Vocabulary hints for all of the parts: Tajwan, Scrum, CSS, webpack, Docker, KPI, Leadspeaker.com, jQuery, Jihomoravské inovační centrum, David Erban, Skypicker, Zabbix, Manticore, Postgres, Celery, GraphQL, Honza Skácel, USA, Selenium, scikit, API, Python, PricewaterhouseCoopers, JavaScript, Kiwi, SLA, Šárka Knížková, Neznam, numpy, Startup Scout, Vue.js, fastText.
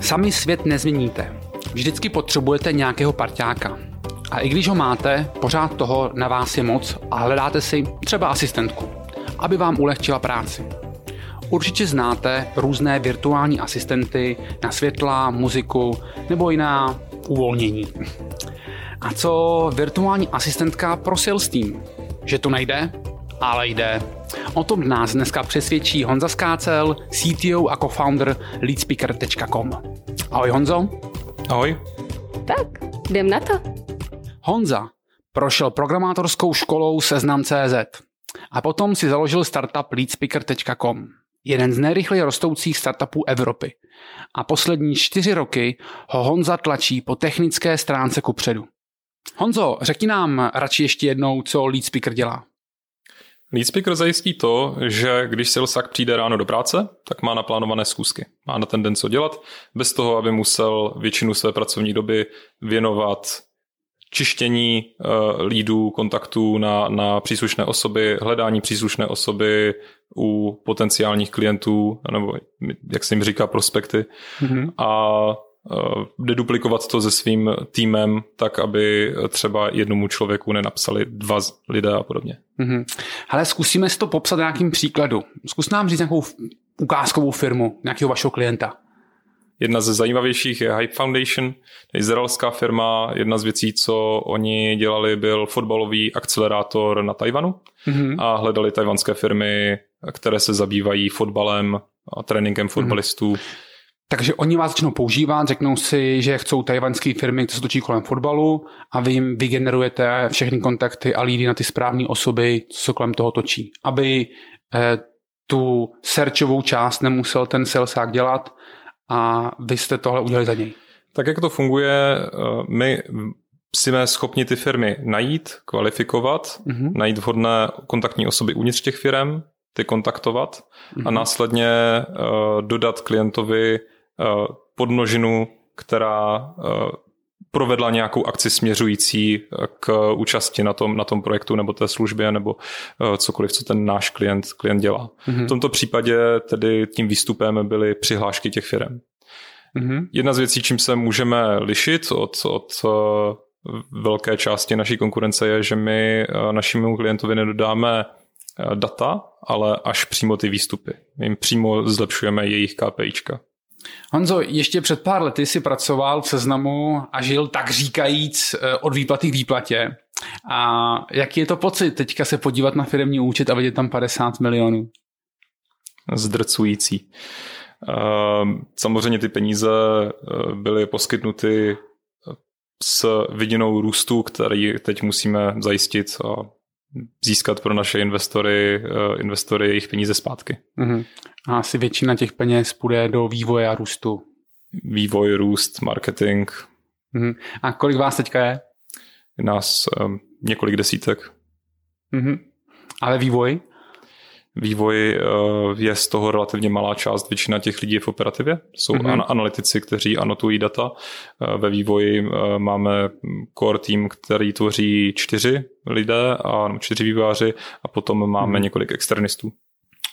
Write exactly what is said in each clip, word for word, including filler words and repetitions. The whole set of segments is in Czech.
Sami svět nezměníte. Vždycky potřebujete nějakého parťáka. A i když ho máte, pořád toho na vás je moc a hledáte si třeba asistentku, aby vám ulehčila práci. Určitě znáte různé virtuální asistenty na světla, muziku nebo jiná uvolnění. A co virtuální asistentka pro sales team? Že to nejde? Ale jde. O tom nás dneska přesvědčí Honza Skácel, C T O a co-founder Leadspeaker tečka com. Ahoj Honzo. Ahoj. Tak, jdem na to. Honza prošel programátorskou školou Seznam tečka cé zet a potom si založil startup Leadspeaker tečka com, jeden z nejrychleji rostoucích startupů Evropy. A poslední čtyři roky ho Honza tlačí po technické stránce kupředu. Honzo, řekni nám radši ještě jednou, co Leadspeaker dělá. Leadspeaker zajistí to, že když salesák přijde ráno do práce, tak má naplánované schůzky. Má na ten den co dělat, bez toho, aby musel většinu své pracovní doby věnovat čištění uh, leadů, kontaktů na, na příslušné osoby, hledání příslušné osoby u potenciálních klientů, nebo jak se jim říká prospekty. Mm-hmm. A uh, deduplikovat to se svým týmem, tak aby třeba jednomu člověku nenapsali dva lidé a podobně. Mm-hmm. Hele, zkusíme si to popsat nějakým příkladu. Zkus nám říct nějakou ukázkovou firmu, nějakého vašeho klienta. Jedna ze zajímavějších je Hype Foundation, izraelská firma. Jedna z věcí, co oni dělali, byl fotbalový akcelerátor na Tajvanu mm-hmm. a hledali tajvanské firmy, které se zabývají fotbalem a tréninkem fotbalistů. Mm-hmm. Takže oni vás začnou používat, řeknou si, že chcou tajvanské firmy, které se točí kolem fotbalu a vy jim vygenerujete všechny kontakty a lídy na ty správné osoby, co se kolem toho točí, aby eh, tu searchovou část nemusel ten salesák dělat. A vy jste tohle udělali za něj. Tak jak to funguje, my jsme schopni ty firmy najít, kvalifikovat, mm-hmm. najít vhodné kontaktní osoby uvnitř těch firm, ty kontaktovat mm-hmm. a následně dodat klientovi podmnožinu, která provedla nějakou akci směřující k účasti na tom, na tom projektu nebo té službě nebo cokoliv, co ten náš klient, klient dělá. Mm-hmm. V tomto případě tedy tím výstupem byly přihlášky těch firem. Mm-hmm. Jedna z věcí, čím se můžeme lišit od, od velké části naší konkurence je, že my našemu klientovi nedodáme data, ale až přímo ty výstupy. My jim přímo zlepšujeme jejich KPIčka. Honzo, ještě před pár lety si pracoval v Seznamu a žil tak říkajíc od výplaty k výplatě. A jaký je to pocit teďka se podívat na firemní účet a vidět tam padesát milionů? Zdrcující. Samozřejmě ty peníze byly poskytnuty s vidinou růstu, který teď musíme zajistit a získat pro naše investory, investory jejich peníze zpátky. Uhum. A asi většina těch peněz půjde do vývoje a růstu. Vývoj, růst, marketing. Uhum. A kolik vás teďka je? Nás um, několik desítek. Uhum. Ale vývoj? Vývoj uh, je z toho relativně malá část. Většina těch lidí je v operativě. Jsou an- analytici, kteří anotují data. Uh, ve vývoji uh, máme core tým, který tvoří čtyři lidé a no, čtyři vývojáři a potom máme mm-hmm. několik externistů.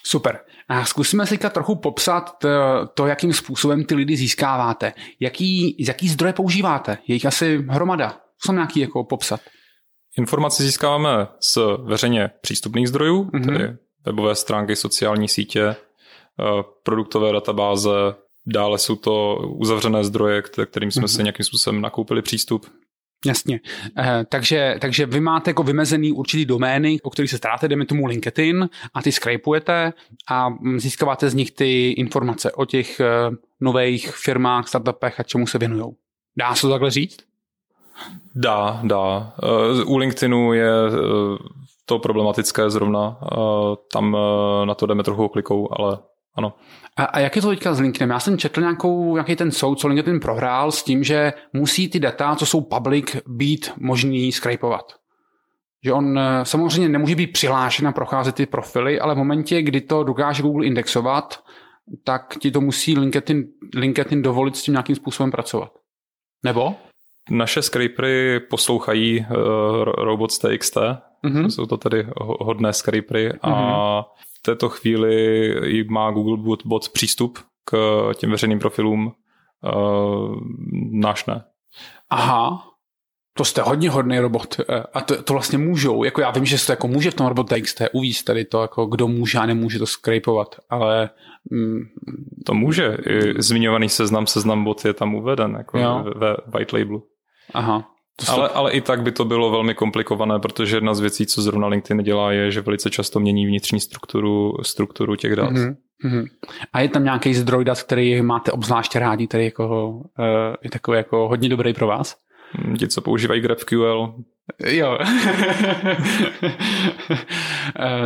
Super. A zkusíme si trochu popsat to, to, jakým způsobem ty lidi získáváte. Jaký, jaký zdroje používáte? Je jich asi hromada. Co nějaký jako popsat? Informace získáváme z veřejně přístupných zdrojů, mm-hmm. tedy webové stránky, sociální sítě, produktové databáze, dále jsou to uzavřené zdroje, kterým jsme mm-hmm. si nějakým způsobem nakoupili přístup. Jasně. Eh, takže, takže vy máte jako vymezený určitý domény, o kterých se staráte, jdeme tomu LinkedIn a ty scrapeujete a získáváte z nich ty informace o těch eh, nových firmách, startupech a čemu se věnujou. Dá se to takhle říct? Dá, dá. Uh, u LinkedInu je... Uh, to problematické zrovna, tam na to jdeme trochu klikou, ale ano. A, a jak je to teďka s LinkedInem? Já jsem četl nějakou, nějaký ten soud, co LinkedIn prohrál s tím, že musí ty data, co jsou public, být možný scrapeovat. Že on samozřejmě nemůže být přihlášen a procházet ty profily, ale v momentě, kdy to dokáže Google indexovat, tak ti to musí LinkedIn, LinkedIn dovolit s tím nějakým způsobem pracovat. Nebo? Naše scrapery poslouchají uh, robots tečka txt, mm-hmm. jsou to tedy hodné scrapery a v této chvíli má Googlebot přístup k těm veřejným profilům, uh, náš ne. Aha, to jste hodně hodný robot. A to, to vlastně můžou. Jako já vím, že se to jako může v tom robotu.txt uvíct tady to, jako kdo může a nemůže to scrapeovat, ale... Mm, to může. Zmiňovaný seznam, seznam bot je tam uveden, jako jo. Ve white labelu. Aha. To ale, ale i tak by to bylo velmi komplikované, protože jedna z věcí, co zrovna LinkedIn dělá, je, že velice často mění vnitřní strukturu, strukturu těch dat. Mm-hmm. Mm-hmm. A je tam nějaký zdroj dat, který máte obzvláště rádi, který jako, uh, je takový jako hodně dobrý pro vás? Ti, co používají GraphQL. Jo.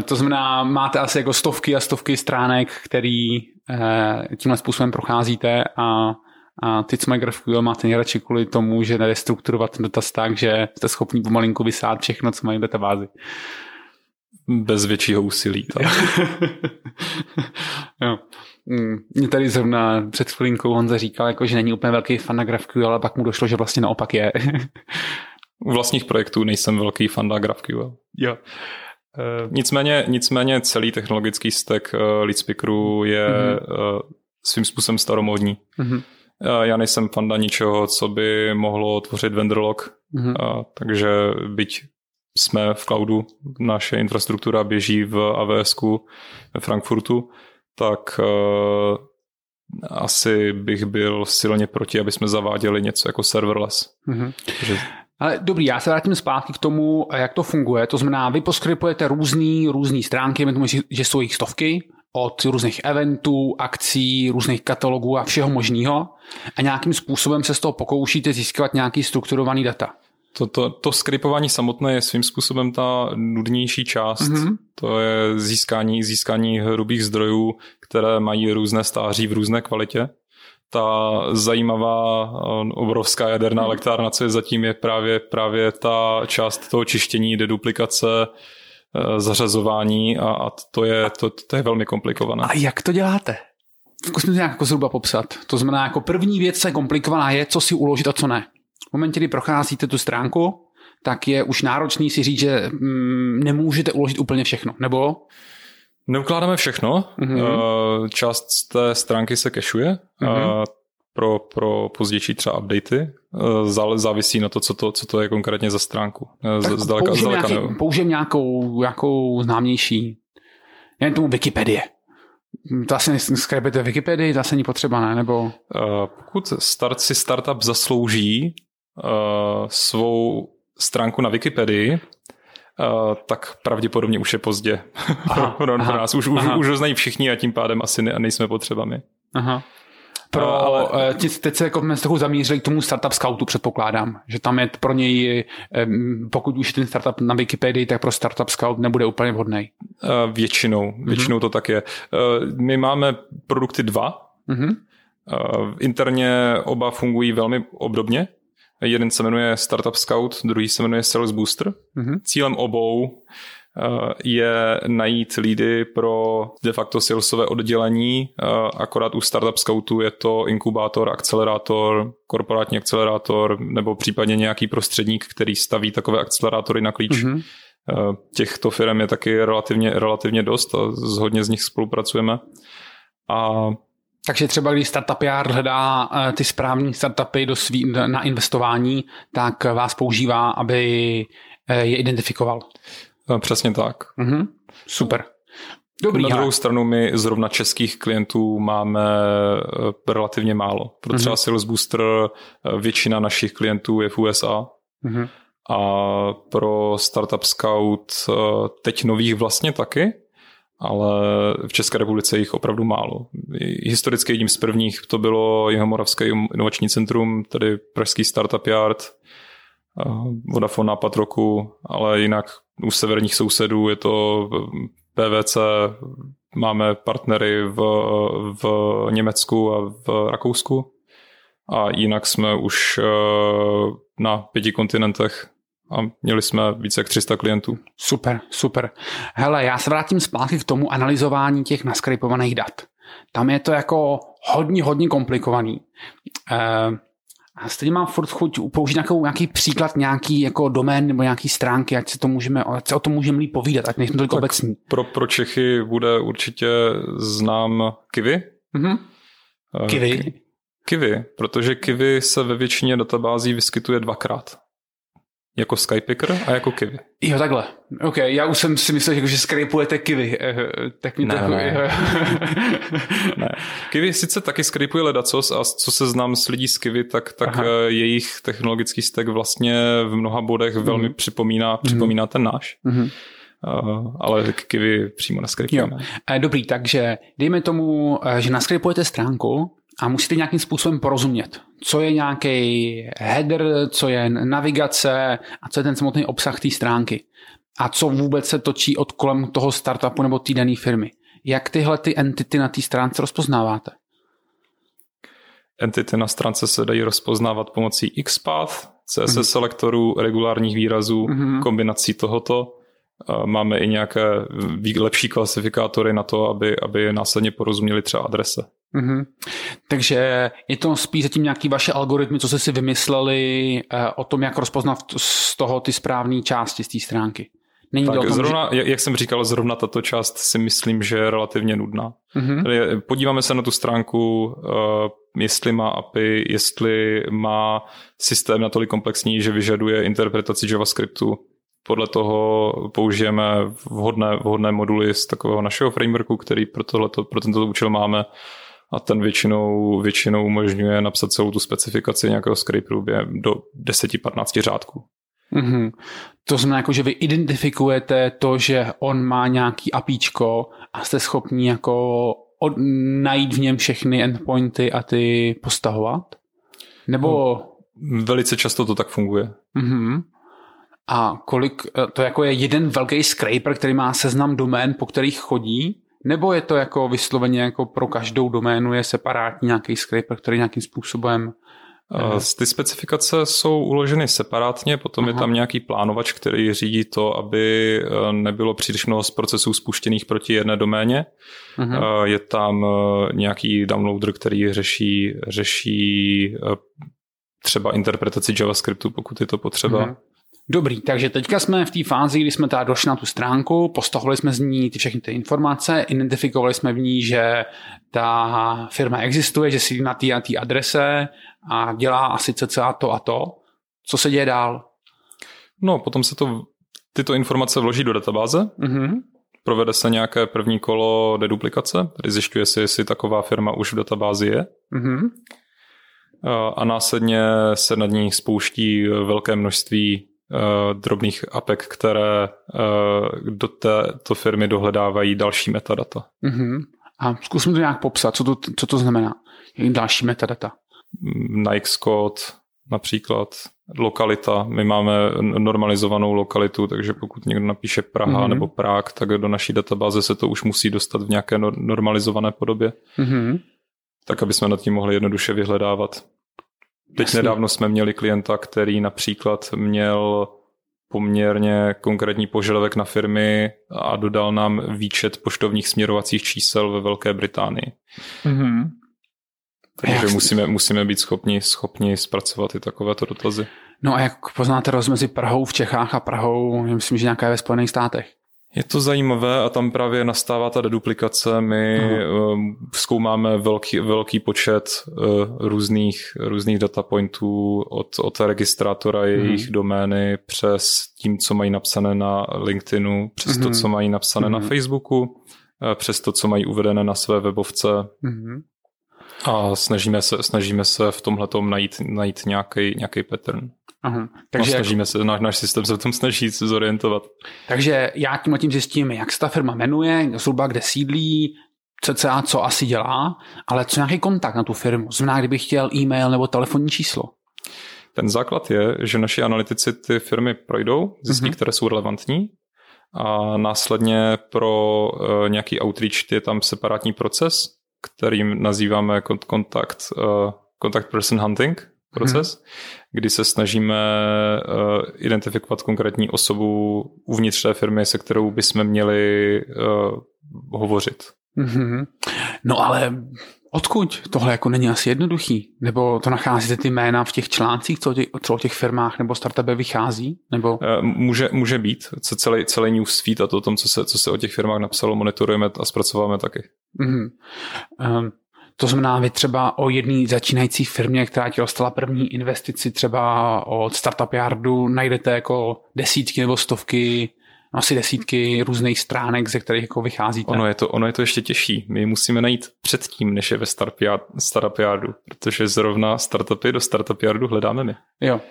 To znamená, máte asi jako stovky a stovky stránek, který uh, tímhle způsobem procházíte a A ty, co mají GraphQL, máte nejradši kvůli tomu, že jde strukturovat ten dotaz tak, že jste schopni pomalinku vysát všechno, co mají v databázi. Bez většího úsilí. Jo. Mě tady zrovna před chvilinkou Honza říkal, jako, že není úplně velký fan na GraphQL, ale pak mu došlo, že vlastně naopak je. U vlastních projektů nejsem velký fan na GraphQL. Jo. Uh, nicméně, nicméně celý technologický stack uh, Leadspeakeru je uh-huh. uh, svým způsobem staromódní. Uh-huh. Já nejsem fanda ničeho, co by mohlo tvořit vendorlog, mm-hmm. takže byť jsme v cloudu, naše infrastruktura běží v AWSku ve Frankfurtu, tak uh, asi bych byl silně proti, aby jsme zaváděli něco jako serverless. Mm-hmm. Takže... Ale dobrý, já se vrátím zpátky k tomu, jak to funguje. To znamená, vy poskripujete různý, různý stránky, my tomu, že, že jsou jich stovky, od různých eventů, akcí, různých katalogů a všeho možného a nějakým způsobem se z toho pokoušíte získat nějaký strukturovaný data. To, to, to skripování samotné je svým způsobem ta nudnější část. Mm-hmm. To je získání, získání hrubých zdrojů, které mají různé stáří v různé kvalitě. Ta zajímavá obrovská jaderná mm-hmm. elektrárna, co je zatím, je právě, právě ta část toho čištění, deduplikace, zařazování a, a to je to, to je velmi komplikované. A jak to děláte? Zkusím to nějak jako zhruba popsat. To znamená, jako první věc, co je komplikovaná, je, co si uložit a co ne. V momentě, kdy procházíte tu stránku, tak je už náročný si říct, že mm, nemůžete uložit úplně všechno, nebo? Neukládáme všechno. Mm-hmm. Část z té stránky se cacheuje mm-hmm. pro, pro pozdější třeba updaty. Závisí na to, co to, co to je konkrétně za stránku. Z, zdaleka, zdaleka nějaký, použijem nějakou, nějakou známější, nevím tomu, Wikipedie. To asi skrybete Wikipedii, to asi není potřeba, ne? Nebo... Uh, pokud start, si startup zaslouží uh, svou stránku na Wikipedii, uh, tak pravděpodobně už je pozdě. Aha, pro, pro aha, nás. Už, už, už ho znají všichni a tím pádem asi ne, nejsme potřebami. Aha. Pro, ale... Teď se jako trochu zamířili k tomu Startup Scoutu, předpokládám, že tam je pro něj, pokud už je ten startup na Wikipedii, tak pro Startup Scout nebude úplně vhodný. Většinou, většinou mm-hmm. to tak je. My máme produkty dva. Mm-hmm. Interně oba fungují velmi obdobně. Jeden se jmenuje Startup Scout, druhý se jmenuje Sales Booster. Mm-hmm. Cílem obou je najít lídy pro de facto salesové oddělení, akorát u Startup Scoutu je to inkubátor, akcelerátor, korporátní akcelerátor nebo případně nějaký prostředník, který staví takové akcelerátory na klíč. Mm-hmm. Těchto firm je taky relativně, relativně dost a s hodně z nich spolupracujeme. A... Takže třeba když Startup Yard hledá ty správní startupy do svý, na investování, tak vás používá, aby je identifikoval. Přesně tak. Mm-hmm. Super. Dobrý, na druhou ale... stranu my zrovna českých klientů máme relativně málo. Pro třeba mm-hmm. Sales Booster většina našich klientů je v U S A mm-hmm. a pro Startup Scout teď nových vlastně taky, ale v České republice jich opravdu málo. Historicky jedním z prvních to bylo Jihomoravské inovační centrum, tedy pražský Startup Yard, Vodafone nápad roku, ale jinak u severních sousedů je to P V C, máme partnery v, v Německu a v Rakousku a jinak jsme už na pěti kontinentech a měli jsme více jak tři sta klientů. Super, super. Hele, já se vrátím zpátky k tomu analyzování těch naskripovaných dat. Tam je to jako hodně, hodně komplikovaný. Ehm. A stejně mám furt chuť použít nějakou, nějaký příklad, nějaký jako domén nebo nějaký stránky, ať se, to můžeme, ať se o tom můžeme líp povídat, ať nejsme tolik obecní. Pro, pro Čechy bude určitě znám Kiwi, mm-hmm. Kiwi. Kiwi, protože Kiwi se ve většině databází vyskytuje dvakrát. Jako Skypicker a jako Kiwi. Jo, takhle. OK, já už jsem si myslel, že scrapeujete Kiwi. Tak mi ne, to... Ne. ne. Kiwi sice taky scrapeuje ledacos a co se znám s lidí z Kiwi, tak, tak jejich technologický stack vlastně v mnoha bodech mm. velmi připomíná, připomíná mm. ten náš. Mm. Uh, ale Kiwi přímo naskripujeme. Dobrý, takže dejme tomu, že naskripujete stránku a musíte nějakým způsobem porozumět, co je nějaký header, co je navigace a co je ten samotný obsah té stránky a co vůbec se točí od kolem toho startupu nebo té dané firmy. Jak tyhle ty entity na té stránce rozpoznáváte? Entity na stránce se dají rozpoznávat pomocí XPath, C S S mm-hmm. selektorů, regulárních výrazů, mm-hmm. kombinací tohoto. Máme i nějaké lepší klasifikátory na to, aby, aby následně porozuměli třeba adrese. Mm-hmm. Takže je to spíš zatím nějaký vaše algoritmy, co jste si vymysleli o tom, jak rozpoznat z toho ty správné části z té stránky. Není tak, to o tom, zrovna, že... jak jsem říkal, zrovna tato část si myslím, že je relativně nudná. Mm-hmm. Podíváme se na tu stránku, jestli má A P I, jestli má systém natolik komplexní, že vyžaduje interpretaci JavaScriptu. Podle toho použijeme vhodné, vhodné moduly z takového našeho frameworku, který pro, tohleto, pro tento účel máme a ten většinou, většinou umožňuje napsat celou tu specifikaci nějakého scraperu do deset až patnáct řádků. Mm-hmm. To znamená, jako, že vy identifikujete to, že on má nějaký apíčko a jste schopni jako od, najít v něm všechny endpointy a ty postahovat? Nebo... Velice často to tak funguje. Mhm. A kolik, to jako je jeden velký scraper, který má seznam domén, po kterých chodí? Nebo je to jako vysloveně jako pro každou doménu je separátní nějaký scraper, který nějakým způsobem... Ty specifikace jsou uloženy separátně, potom Aha. je tam nějaký plánovač, který řídí to, aby nebylo příliš mnoho z procesů spuštěných proti jedné doméně. Aha. Je tam nějaký downloader, který řeší, řeší třeba interpretaci JavaScriptu, pokud je to potřeba. Aha. Dobrý, takže teďka jsme v té fázi, kdy jsme teda došli na tu stránku, postahovali jsme z ní ty všechny ty informace, identifikovali jsme v ní, že ta firma existuje, že si na té a té adrese a dělá asi cca to a to. Co se děje dál? No, potom se to, tyto informace vloží do databáze, mm-hmm. provede se nějaké první kolo deduplikace, tedy zjišťuje se, jestli taková firma už v databázi je. Mm-hmm. A následně se nad ní spouští velké množství drobných apek, které do této firmy dohledávají další metadata. Uh-huh. A zkusme to nějak popsat, co to, co to znamená, další metadata. Na Xcode například, lokalita, my máme normalizovanou lokalitu, takže pokud někdo napíše Praha uh-huh. nebo Prague, tak do naší databáze se to už musí dostat v nějaké normalizované podobě, uh-huh. tak aby jsme nad tím mohli jednoduše vyhledávat. Teď Jasně. nedávno jsme měli klienta, který například měl poměrně konkrétní požadavek na firmy a dodal nám výčet poštovních směrovacích čísel ve Velké Británii. Mm-hmm. Takže musíme, musíme být schopni, schopni zpracovat i takovéto dotazy. No a jak poznáte rozdíl mezi Prahou v Čechách a Prahou, myslím, že nějaká je ve Spojených státech? Je to zajímavé a tam právě nastává ta deduplikace. My uh-huh. zkoumáme velký, velký počet různých, různých data pointů od, od registrátora jejich uh-huh. domény přes tím, co mají napsané na LinkedInu, přes uh-huh. to, co mají napsané uh-huh. na Facebooku, přes to, co mají uvedené na své webovce. Uh-huh. A snažíme se, snažíme se v tomhletom najít, najít nějaký, nějaký pattern. Aha, takže no, snažíme se, náš, náš systém se v tom snaží se zorientovat. Takže já tím a tím zjistím, jak se ta firma jmenuje, zhruba kde sídlí, cca co asi dělá, ale co nějaký kontakt na tu firmu, znamená, kdybych chtěl e-mail nebo telefonní číslo. Ten základ je, že naši analytici ty firmy projdou, zjistí, uh-huh. které jsou relevantní a následně pro uh, nějaký outreach je tam separátní proces, kterým nazýváme kontakt, uh, contact person hunting, proces, hmm. kdy se snažíme uh, identifikovat konkrétní osobu uvnitř té firmy, se kterou bychom měli uh, hovořit. Hmm. No ale odkud? Tohle jako není asi jednoduchý. Nebo to nacházíte ty jména v těch článcích, co, tě, co o těch firmách nebo startupech vychází? Nebo... Uh, může, může být. Co celý, celý news feed a to o tom, co se, co se o těch firmách napsalo, monitorujeme a zpracováme taky. Hmm. Um. To znamená, vy třeba o jedné začínající firmě, která ti dostala první investici třeba od Startup Yardu, najdete jako desítky nebo stovky, no asi desítky různých stránek, ze kterých jako vycházíte. Ono je to, ono je to ještě těžší. My musíme najít předtím, než je ve Startup Yardu, protože zrovna startupy do Startup Yardu hledáme my. Jo.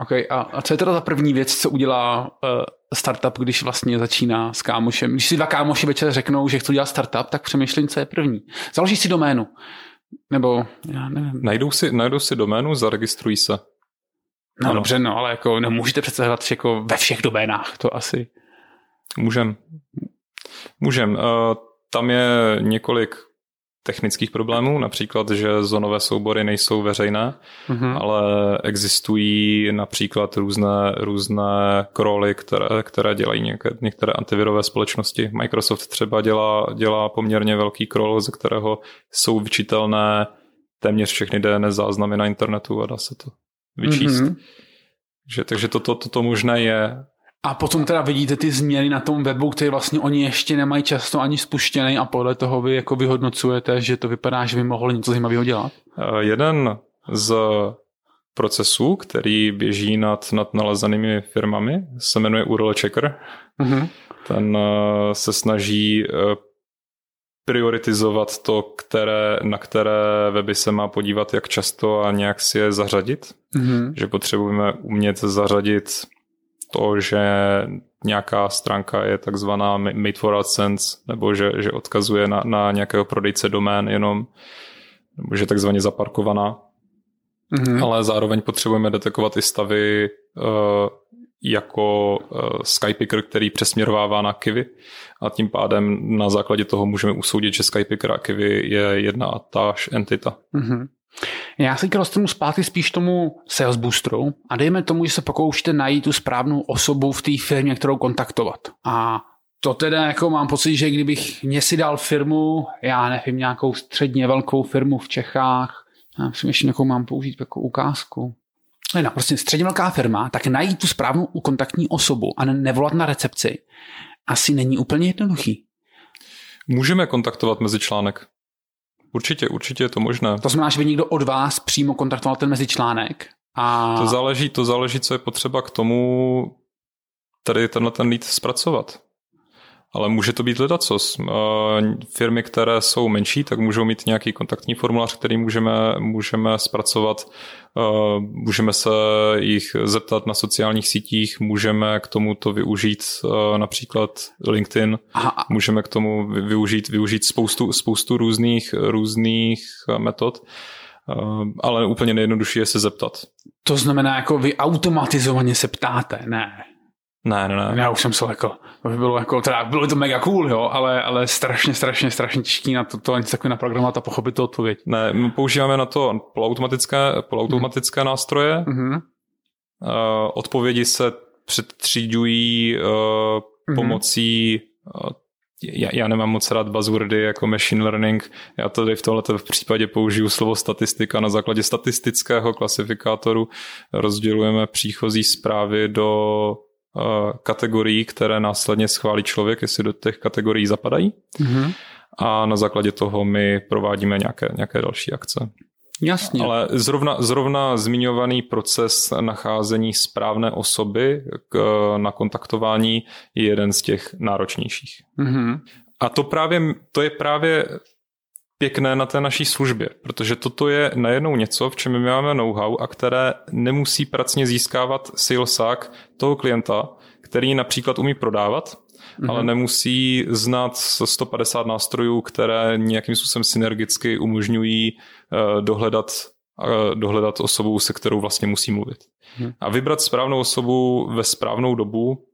Okay. A, a co je teda za první věc, co udělá uh, startup, když vlastně začíná s kámošem? Když si dva kámoši večer řeknou, že chci dělat startup, tak přemýšlím, co je první. Založí si doménu. Nebo já nevím. Najdou si, najdou si doménu, zaregistrují se. No ano. Dobře, no, ale jako nemůžete přece hledat jako ve všech doménách, to asi. Můžem. Můžem. Uh, tam je několik technických problémů, například, že zónové soubory nejsou veřejné, mm-hmm. ale existují například různé, různé crawly, které, které dělají některé, některé antivirové společnosti. Microsoft třeba dělá, dělá poměrně velký crawl, ze kterého jsou vyčitelné téměř všechny D N S záznamy na internetu a dá se to vyčíst. Mm-hmm. Že, takže toto to, to, to možné je. A potom teda vidíte ty změny na tom webu, které vlastně oni ještě nemají často ani spuštěný a podle toho vy jako vyhodnocujete, že to vypadá, že by mohlo něco zajímavého dělat? Jeden z procesů, který běží nad, nad nalezenými firmami, se jmenuje U R L checker. Mm-hmm. Ten se snaží prioritizovat to, které, na které weby se má podívat, jak často a nějak si je zařadit. Mm-hmm. Že potřebujeme umět zařadit to, že nějaká stránka je takzvaná made for AdSense, nebo že, že odkazuje na, na nějakého prodejce domén jenom, nebo že je takzvaně zaparkovaná. Mm-hmm. Ale zároveň potřebujeme detekovat i stavy uh, jako uh, Skypicker, který přesměrovává na Kiwi. A tím pádem na základě toho můžeme usoudit, že Skypicker a Kiwi je jedna a táž entita. Mm-hmm. Já se dostanu zpátky spíš tomu sales boosteru a dejme tomu, že se pokoušíte najít tu správnou osobu v té firmě, kterou kontaktovat. A to teda jako mám pocit, že kdybych mě si dal firmu, já nevím, nějakou středně velkou firmu v Čechách, já přemýšlím, jakou mám použít jako ukázku. No, prostě středně velká firma, tak najít tu správnou kontaktní osobu a nevolat na recepci asi není úplně jednoduchý. Můžeme kontaktovat mezičlánek. Určitě, určitě je to možné. To znamená, že by někdo od vás přímo kontaktoval ten mezičlánek. A... To záleží, to záleží, co je potřeba k tomu tady tenhle ten lead zpracovat. Ale může to být ledacos. Firmy, které jsou menší, tak můžou mít nějaký kontaktní formulář, který můžeme, můžeme zpracovat. Můžeme se jich zeptat na sociálních sítích, můžeme k tomuto využít například LinkedIn. Aha. Můžeme k tomu využít, využít spoustu, spoustu různých, různých metod. Ale úplně nejjednodušší je se zeptat. To znamená, jako vy automatizovaně se ptáte, ne? Ne, ne, ne. Já už jsem se lekl. To by bylo jako, teda bylo to mega cool, jo, ale, ale strašně, strašně, strašně těžký na to, to ani takový naprogramovat a pochopit tu odpověď. Ne, my používáme na to poloautomatické, poloautomatické mm-hmm. nástroje. Mm-hmm. Uh, odpovědi se předtřídují uh, pomocí uh, Já, já nemám moc rád buzzwordy jako machine learning. Já tady v tomto případě použiju slovo statistika. Na základě statistického klasifikátoru rozdělujeme příchozí zprávy do kategorií, které následně schválí člověk, jestli do těch kategorií zapadají. Mm-hmm. A na základě toho my provádíme nějaké, nějaké další akce. Jasně. Ale zrovna, zrovna zmiňovaný proces nacházení správné osoby k, na kontaktování je jeden z těch náročnějších. Mm-hmm. A to, právě, to je právě pěkné na té naší službě, protože toto je najednou něco, v čem my máme know-how a které nemusí pracně získávat salesák toho klienta, který například umí prodávat, mm-hmm. ale nemusí znát sto padesát nástrojů, které nějakým způsobem synergicky umožňují uh, dohledat, uh, dohledat osobu, se kterou vlastně musí mluvit. Mm-hmm. A vybrat správnou osobu ve správnou dobu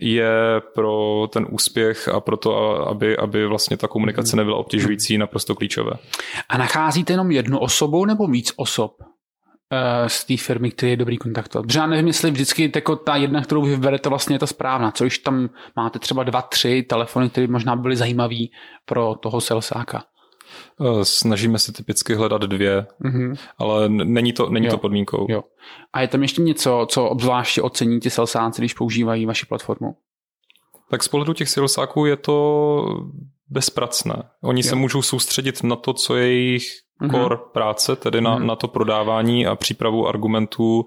je pro ten úspěch a pro to, aby, aby vlastně ta komunikace nebyla obtěžující, naprosto klíčové. A nacházíte jenom jednu osobu nebo víc osob uh, z té firmy, který je dobrý kontaktovat? Protože já nevím, jestli vždycky jako ta jedna, kterou vy vyberete, vlastně je ta správná. Co když tam máte třeba dva, tři telefony, které možná byly zajímavý pro toho salesáka? Snažíme se typicky hledat dvě, mm-hmm. ale není to, není jo, to podmínkou. Jo. A je tam ještě něco, co obzvláště ocení ti salesáci, když používají vaši platformu? Tak z pohledu těch salesáků je to bezpracné. Oni jo. se můžou soustředit na to, co je jejich core práce, tedy na, mm. na to prodávání a přípravu argumentů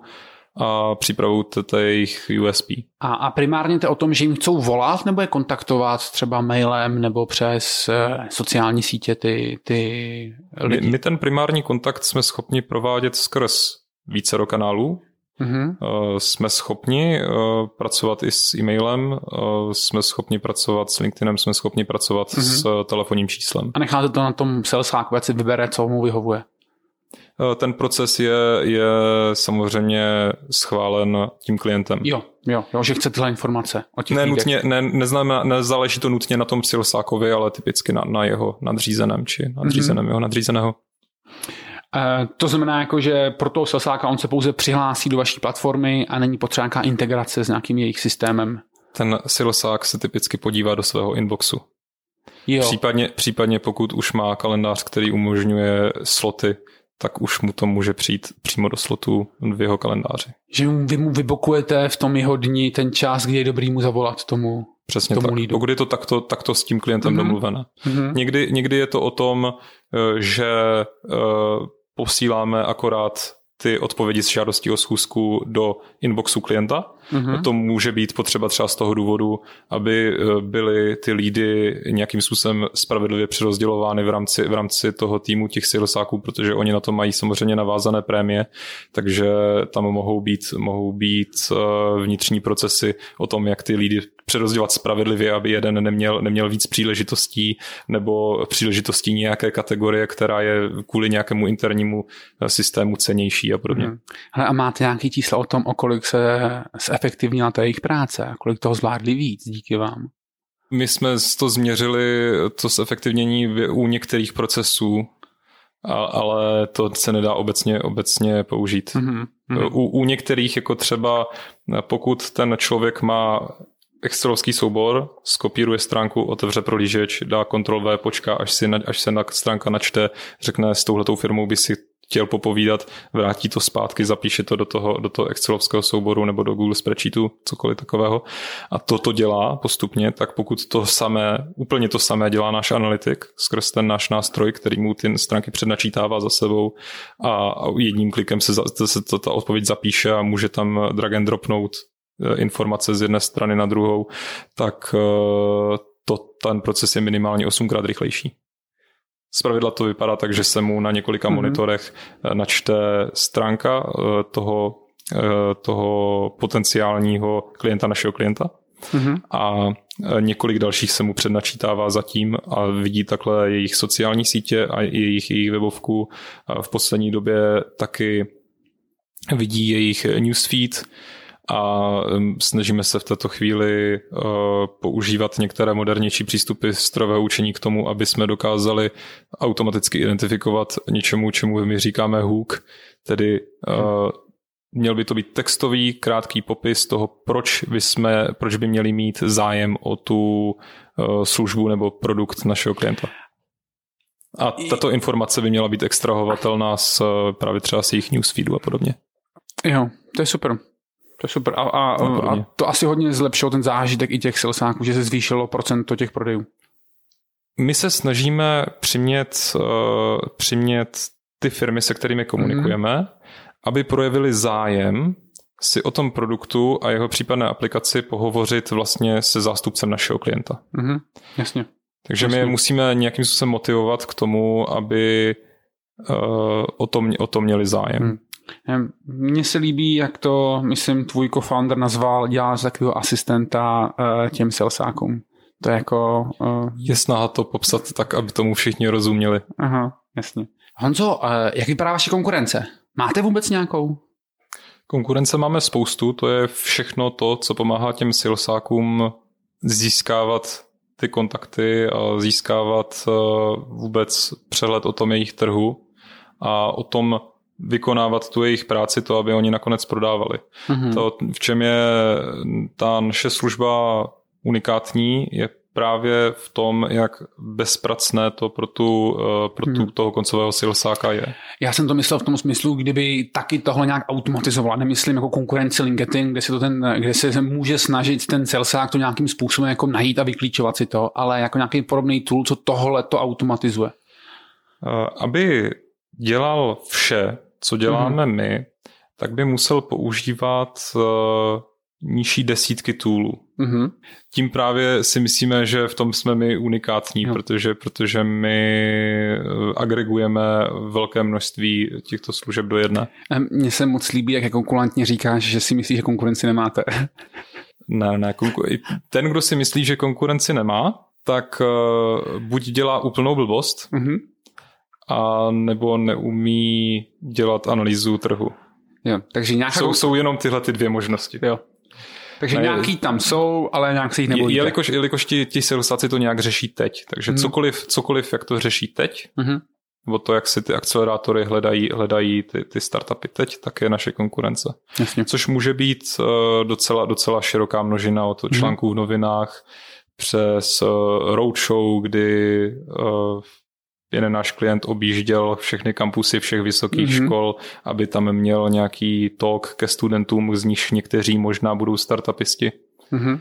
a přípravu jejich U S P. A, a primárně to o tom, že jim chcou volat nebo je kontaktovat třeba mailem nebo přes e, sociální sítě ty, ty lidi? My, my ten primární kontakt jsme schopni provádět skrz vícero kanálů. Mm-hmm. E, jsme schopni e, pracovat i s e-mailem, e, jsme schopni pracovat s LinkedInem, jsme schopni pracovat mm-hmm. s telefonním číslem. A necháte to na tom sales hacku, ať si vybere, co mu vyhovuje. Ten proces je, je samozřejmě schválen tím klientem. Jo, jo, jo, že chce tyhle informace. Ne, nutně, ne, neznamená, nezáleží to nutně na tom salesákovi, ale typicky na, na jeho nadřízeném či nadřízeném mm-hmm. jeho nadřízeného. E, to znamená, jako, že pro toho salesáka on se pouze přihlásí do vaší platformy a není potřeba nějaká integrace s nějakým jejich systémem. Ten salesák se typicky podívá do svého inboxu. Případně, případně pokud už má kalendář, který umožňuje sloty, tak už mu to může přijít přímo do slotu v jeho kalendáři. Že vy mu vybokujete v tom jeho dni ten čas, kdy je dobrý mu zavolat tomu Přesně tomu tak. Lídu. Pokud je to takto, takto s tím klientem mm-hmm. domluvené. Mm-hmm. Někdy, někdy je to o tom, že posíláme akorát ty odpovědi z žádostí o schůzku do inboxu klienta. Mm-hmm. To může být potřeba třeba z toho důvodu, aby byly ty lídy nějakým způsobem spravedlivě přerozdělovány v rámci, v rámci toho týmu těch salesáků, protože oni na to mají samozřejmě navázané prémie, takže tam mohou být, mohou být vnitřní procesy o tom, jak ty lídy přerozdělovat spravedlivě, aby jeden neměl, neměl víc příležitostí nebo příležitostí nějaké kategorie, která je kvůli nějakému internímu systému cenější a podobně. Mm. A máte nějaký čísla o tom, o kolik se efektivně na té jejich práce a kolik toho zvládli víc díky vám? My jsme to změřili, to zefektivnění u některých procesů, a, ale to se nedá obecně, obecně použít. Mm-hmm. U, u některých, jako třeba pokud ten člověk má excelovský soubor, skopíruje stránku, otevře prolížeč, dá Ctrl V, počká, až, si, až se na, stránka načte, řekne s touhletou firmou by si chtěl popovídat, vrátí to zpátky, zapíše to do toho, do toho excelovského souboru nebo do Google spreadsheetu, cokoliv takového. A toto dělá postupně, tak pokud to samé, úplně to samé dělá náš analytik skrz ten náš nástroj, který mu ty stránky přednačítává za sebou a, a jedním klikem se, za, se to, ta odpověď zapíše a může tam drag and dropnout informace z jedné strany na druhou, tak to, ten proces je minimálně osmkrát rychlejší. Zpravidla to vypadá tak, že se mu na několika mm-hmm. monitorech načte stránka toho, toho potenciálního klienta, našeho klienta mm-hmm. a několik dalších se mu přednačítává zatím a vidí takhle jejich sociální sítě a jejich, jejich webovku. V poslední době taky vidí jejich newsfeed a snažíme se v této chvíli uh, používat některé modernější přístupy strojového učení k tomu, aby jsme dokázali automaticky identifikovat něčemu, čemu my říkáme hook, tedy uh, měl by to být textový, krátký popis toho, proč by, jsme, proč by měli mít zájem o tu uh, službu nebo produkt našeho klienta. A tato informace by měla být extrahovatelná z, právě třeba z jejich newsfeedu a podobně. Jo, to je super. To je super. A, a, a to asi hodně zlepšilo ten zážitek i těch salesáků, že se zvýšilo procento těch prodejů. My se snažíme přimět, uh, přimět ty firmy, se kterými komunikujeme, mm. aby projevili zájem si o tom produktu a jeho případné aplikaci pohovořit vlastně se zástupcem našeho klienta. Mm. Jasně. Takže Jasně. my musíme nějakým způsobem motivovat k tomu, aby uh, o tom, o tom měli zájem. Mm. Mně se líbí, jak to, myslím, tvůj co-founder nazval, děláš takového asistenta těm salesákům. To je jako... Uh... Je snaha to popsat tak, aby tomu všichni rozuměli. Aha, jasně. Honzo, jak vypadá vaše konkurence? Máte vůbec nějakou? Konkurence máme spoustu, to je všechno to, co pomáhá těm salesákům získávat ty kontakty a získávat vůbec přehled o tom jejich trhu a o tom, vykonávat tu jejich práci, to, aby oni nakonec prodávali. Mm-hmm. To, v čem je ta naše služba unikátní, je právě v tom, jak bezpracné to pro, tu, pro tu, hmm. toho koncového salesáka je. Já jsem to myslel v tom smyslu, kdyby taky tohle nějak automatizovala. Nemyslím jako konkurenci LinkedIn, kde se, to ten, kde se může snažit ten salesák to nějakým způsobem jako najít a vyklíčovat si to, ale jako nějaký podobný tool, co tohle to automatizuje. Aby dělal vše, co děláme mm-hmm. my, tak by musel používat uh, nižší desítky toolů. Mm-hmm. Tím právě si myslíme, že v tom jsme my unikátní, no. protože, protože my agregujeme velké množství těchto služeb do jedné. Mně se moc líbí, jak konkurentně říkáš, že si myslíš, že konkurenci nemáte. Ne, ne. Konkur- ten, kdo si myslí, že konkurenci nemá, tak uh, buď dělá úplnou blbost, mm-hmm. a nebo neumí dělat analýzu trhu. Jo, takže nějakou... jsou, jsou jenom tyhle ty dvě možnosti. Jo. Takže ne, nějaký tam jsou, ale nějak se jich nebojíte. Jelikož, jelikož ti, ti salesáci to nějak řeší teď. Takže hmm. cokoliv, cokoliv, jak to řeší teď, hmm. nebo to, jak si ty akcelerátory hledají, hledají ty, ty startupy teď, tak je naše konkurence. Jasně. Což může být docela, docela široká množina od článků hmm. v novinách přes roadshow, kdy... jeden náš klient objížděl všechny kampusy všech vysokých mm-hmm. škol, aby tam měl nějaký talk ke studentům, z nich někteří možná budou startupisti. Mm-hmm.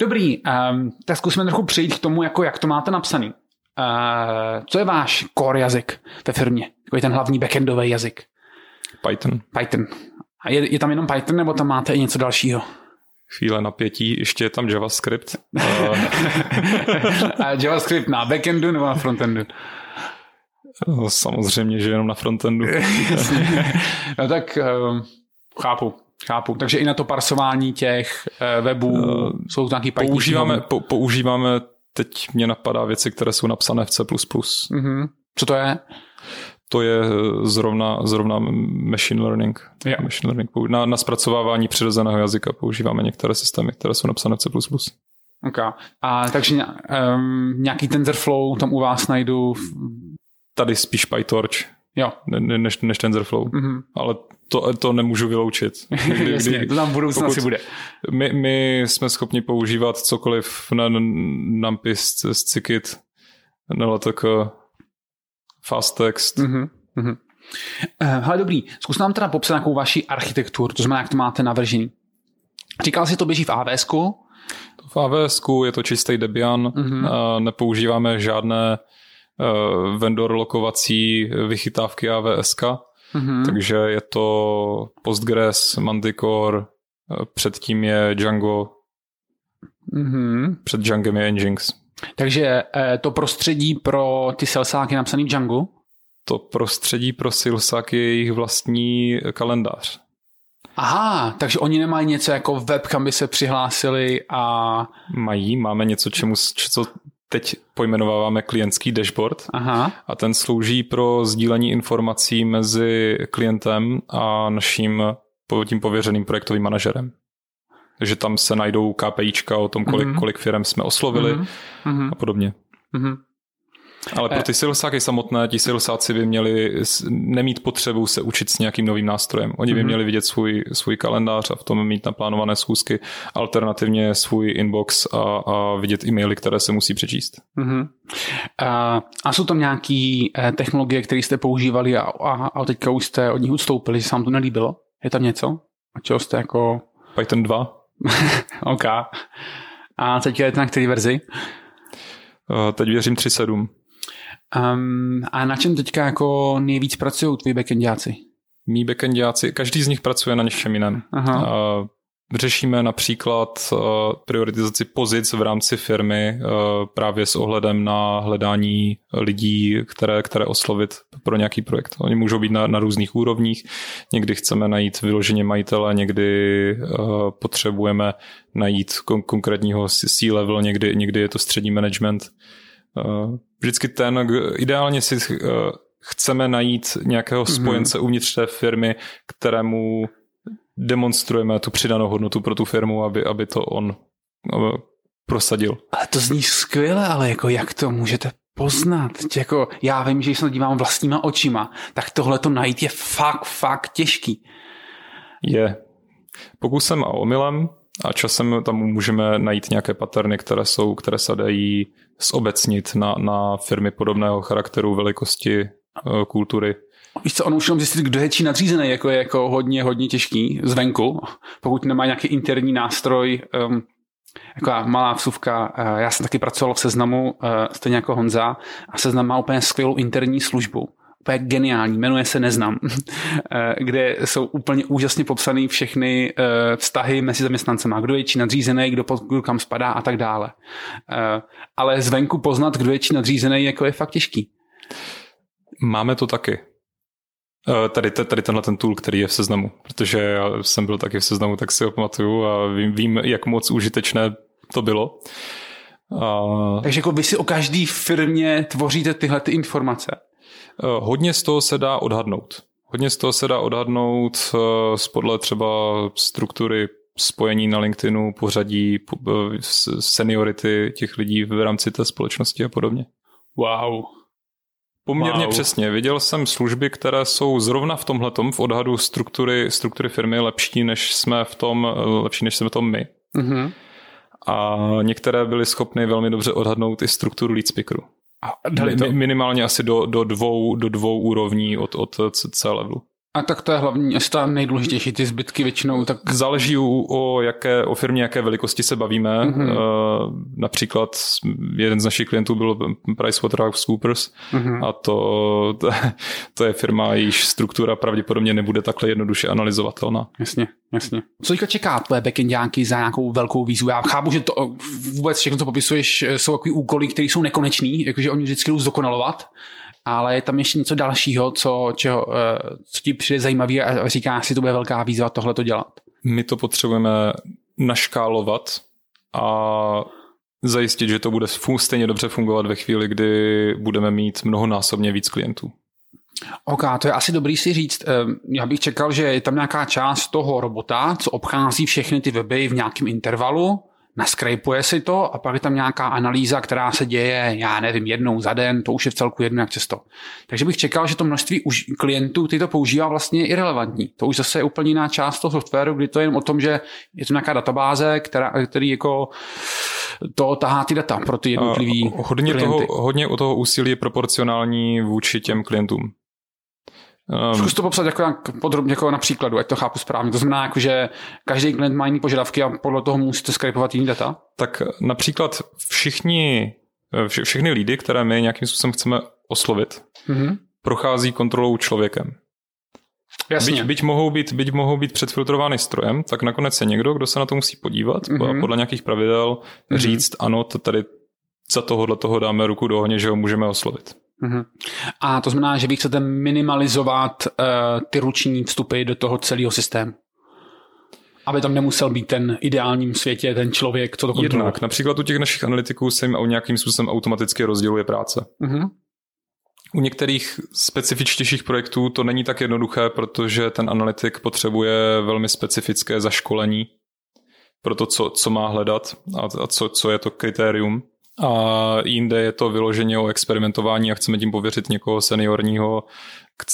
Dobrý, um, tak zkusme trochu přejít k tomu, jako jak to máte napsaný. Uh, co je váš core jazyk ve firmě? Jako je ten hlavní backendový jazyk? Python. Python. A je, je tam jenom Python, nebo tam máte i něco dalšího? Chvíle napětí, ještě je tam JavaScript. A JavaScript na backendu nebo na frontendu? No, samozřejmě, že jenom na frontendu. No tak um, chápu, chápu. Takže i na to parsování těch uh, webů uh, jsou nějaký Python. Používáme, po, používáme, teď mě napadá věci, které jsou napsané v C plus plus. Uh-huh. Co to je? To je zrovna, zrovna machine learning. Yeah. Machine learning. Na, na zpracovávání přirozeného jazyka používáme některé systémy, které jsou napsané v C plus plus. Okay. A takže um, nějaký TensorFlow tam u vás najdu... Tady spíš PyTorch, jo. Ne, než, než TensorFlow. Mm-hmm. Ale to, to nemůžu vyloučit. Kdy, Jasně, kdy, to tam v budoucnosti bude. My, my jsme schopni používat cokoliv na numpy, scikit, nebo tak fastText. Mm-hmm. Mm-hmm. Hele, dobrý. Zkus nám teda popsat nějakou vaši architekturu, to znamená, jak to máte navržený. Říkal jsi, to běží v á vé esku? V á vé esku je to čistý Debian, mm-hmm. nepoužíváme žádné vendor lokovací vychytávky á vé eska, mm-hmm. takže je to Postgres, Manticore, předtím je Django, mm-hmm. před Djangem je Nginx. Takže to prostředí pro ty salesáky napsaný v Django? To prostředí pro salesáky je jejich vlastní kalendář. Aha, takže oni nemají něco jako web, kam by se přihlásili a... Mají, máme něco, čemu, co... teď pojmenováváme klientský dashboard. Aha. A ten slouží pro sdílení informací mezi klientem a naším tím pověřeným projektovým manažerem. Takže tam se najdou KPIčka o tom, kolik, mm-hmm. kolik firem jsme oslovili mm-hmm. a podobně. Mm-hmm. Ale pro ty salesáky samotné, ti salesáci by měli nemít potřebu se učit s nějakým novým nástrojem. Oni by mm-hmm. měli vidět svůj, svůj kalendář a v tom mít naplánované schůzky, alternativně svůj inbox a, a vidět e-maily, které se musí přečíst. Mm-hmm. A, a jsou tam nějaké technologie, které jste používali a, a, a teďka už jste od nich ustoupili, že se vám to nelíbilo? Je tam něco? A čeho jste jako... Python dva. OK. A teď je na který verzi? Teď věřím tři tečka sedm. Um, a na čem teďka jako nejvíc pracují tví backendáci? Mí backendáci, každý z nich pracuje na něčem jiném. Aha. Uh, řešíme například uh, prioritizaci pozic v rámci firmy uh, právě s ohledem na hledání lidí, které, které oslovit pro nějaký projekt. Oni můžou být na, na různých úrovních. Někdy chceme najít vyloženě majitele, někdy uh, potřebujeme najít kon- konkrétního C-level, někdy, někdy je to střední management. Vždycky ten, ideálně si chceme najít nějakého spojence mm-hmm. uvnitř té firmy, kterému demonstrujeme tu přidanou hodnotu pro tu firmu, aby, aby to on prosadil. Ale to zní skvěle, ale jako jak to můžete poznat? Jako já vím, že když se dívám vlastníma očima, tak tohle to najít je fakt, fakt těžký. Je. Pokusem a omylem a časem tam můžeme najít nějaké paterny, které jsou, které se dají zobecnit na, na firmy podobného charakteru, velikosti, kultury. Víš co, ono už jenom zjistit, kdo je čí nadřízený, jako je jako hodně, hodně těžký zvenku, pokud nemá nějaký interní nástroj, um, jako malá vsuvka, uh, já jsem taky pracoval v Seznamu, uh, stejně jako Honza, a Seznam má úplně skvělou interní službu, úplně geniální, jmenuje se Neznam, kde jsou úplně úžasně popsané všechny vztahy mezi zaměstnancema, kdo je čí nadřízený, kdo pod kdo kam spadá a tak dále. Ale zvenku poznat, kdo je čí nadřízený, jako je fakt těžký. Máme to taky. Tady, tady tenhle ten tool, který je v Seznamu, protože já jsem byl taky v Seznamu, tak si ho pamatuju a vím, vím jak moc užitečné to bylo. A... Takže jako vy si o každý firmě tvoříte tyhle ty informace? Hodně z toho se dá odhadnout. Hodně z toho se dá odhadnout podle třeba struktury spojení na LinkedInu, pořadí, seniority těch lidí v rámci té společnosti a podobně. Wow. Poměrně wow. Přesně. Viděl jsem služby, které jsou zrovna v tomhletom, v odhadu struktury, struktury firmy lepší, než jsme v tom, lepší, než jsme v tom my. Mm-hmm. A některé byly schopny velmi dobře odhadnout i strukturu Leadspeakeru. Minimálně asi do, do, dvou, do dvou úrovní od, od C levelu. A tak to je hlavní, asi ta nejdůležitější, ty zbytky většinou tak... Záleží o, jaké, o firmě, jaké velikosti se bavíme. Mm-hmm. Například jeden z našich klientů byl PricewaterhouseCoopers mm-hmm. a to, to je firma, jejíž struktura pravděpodobně nebude takhle jednoduše analyzovatelná. Jasně, jasně. Co teďka čeká tvoje backendiánky za nějakou velkou výzvu? Já chápu, že to vůbec všechno, co popisuješ, jsou takový úkoly, které jsou nekonečný, jakože oni vždycky jdou zdokonalovat. Ale je tam ještě něco dalšího, co, čeho, co ti přijde zajímavý a říká, si to bude velká výzva tohle to dělat. My to potřebujeme naškálovat a zajistit, že to bude stejně dobře fungovat ve chvíli, kdy budeme mít mnohonásobně víc klientů. OK, to je asi dobrý si říct. Já bych čekal, že je tam nějaká část toho robota, co obchází všechny ty weby v nějakém intervalu, naskrejpuje si to a pak je tam nějaká analýza, která se děje, já nevím, jednou za den, to už je v celku jedno jak často. Takže bych čekal, že to množství už klientů, ty to používá, vlastně je irelevantní. To už zase je úplně jiná část toho softwaru, kdy to je jen o tom, že je to nějaká databáze, která, který jako to tahá ty data pro ty jednotlivý hodně klienty. Toho, hodně o toho úsilí je proporcionální vůči těm klientům. Um, Zkus to popsat jako podrobně jako na příkladu, ať to chápu správně. To znamená, jako, že každý klient má jiné požadavky a podle toho musíte skrypovat jiné data? Tak například všichni, vše, všechny lidi, které my nějakým způsobem chceme oslovit, mm-hmm. prochází kontrolou člověkem. Jasně. Byť, byť, mohou být, byť mohou být předfiltrovány strojem, tak nakonec je někdo, kdo se na to musí podívat mm-hmm. a podle nějakých pravidel mm-hmm. říct, ano, tady za tohohle toho dáme ruku do ohně, že ho můžeme oslovit. Uhum. A to znamená, že vy chcete minimalizovat uh, ty ruční vstupy do toho celého systému. Aby tam nemusel být ten ideálním světě, ten člověk, co to kontroluje. Jednak, například u těch našich analytiků se jim nějakým způsobem automaticky rozděluje práce. Uhum. U některých specifičtějších projektů to není tak jednoduché, protože ten analytik potřebuje velmi specifické zaškolení pro to, co, co má hledat a, a co, co je to kritérium. A jinde je to vyloženě o experimentování a chceme tím pověřit někoho seniorního,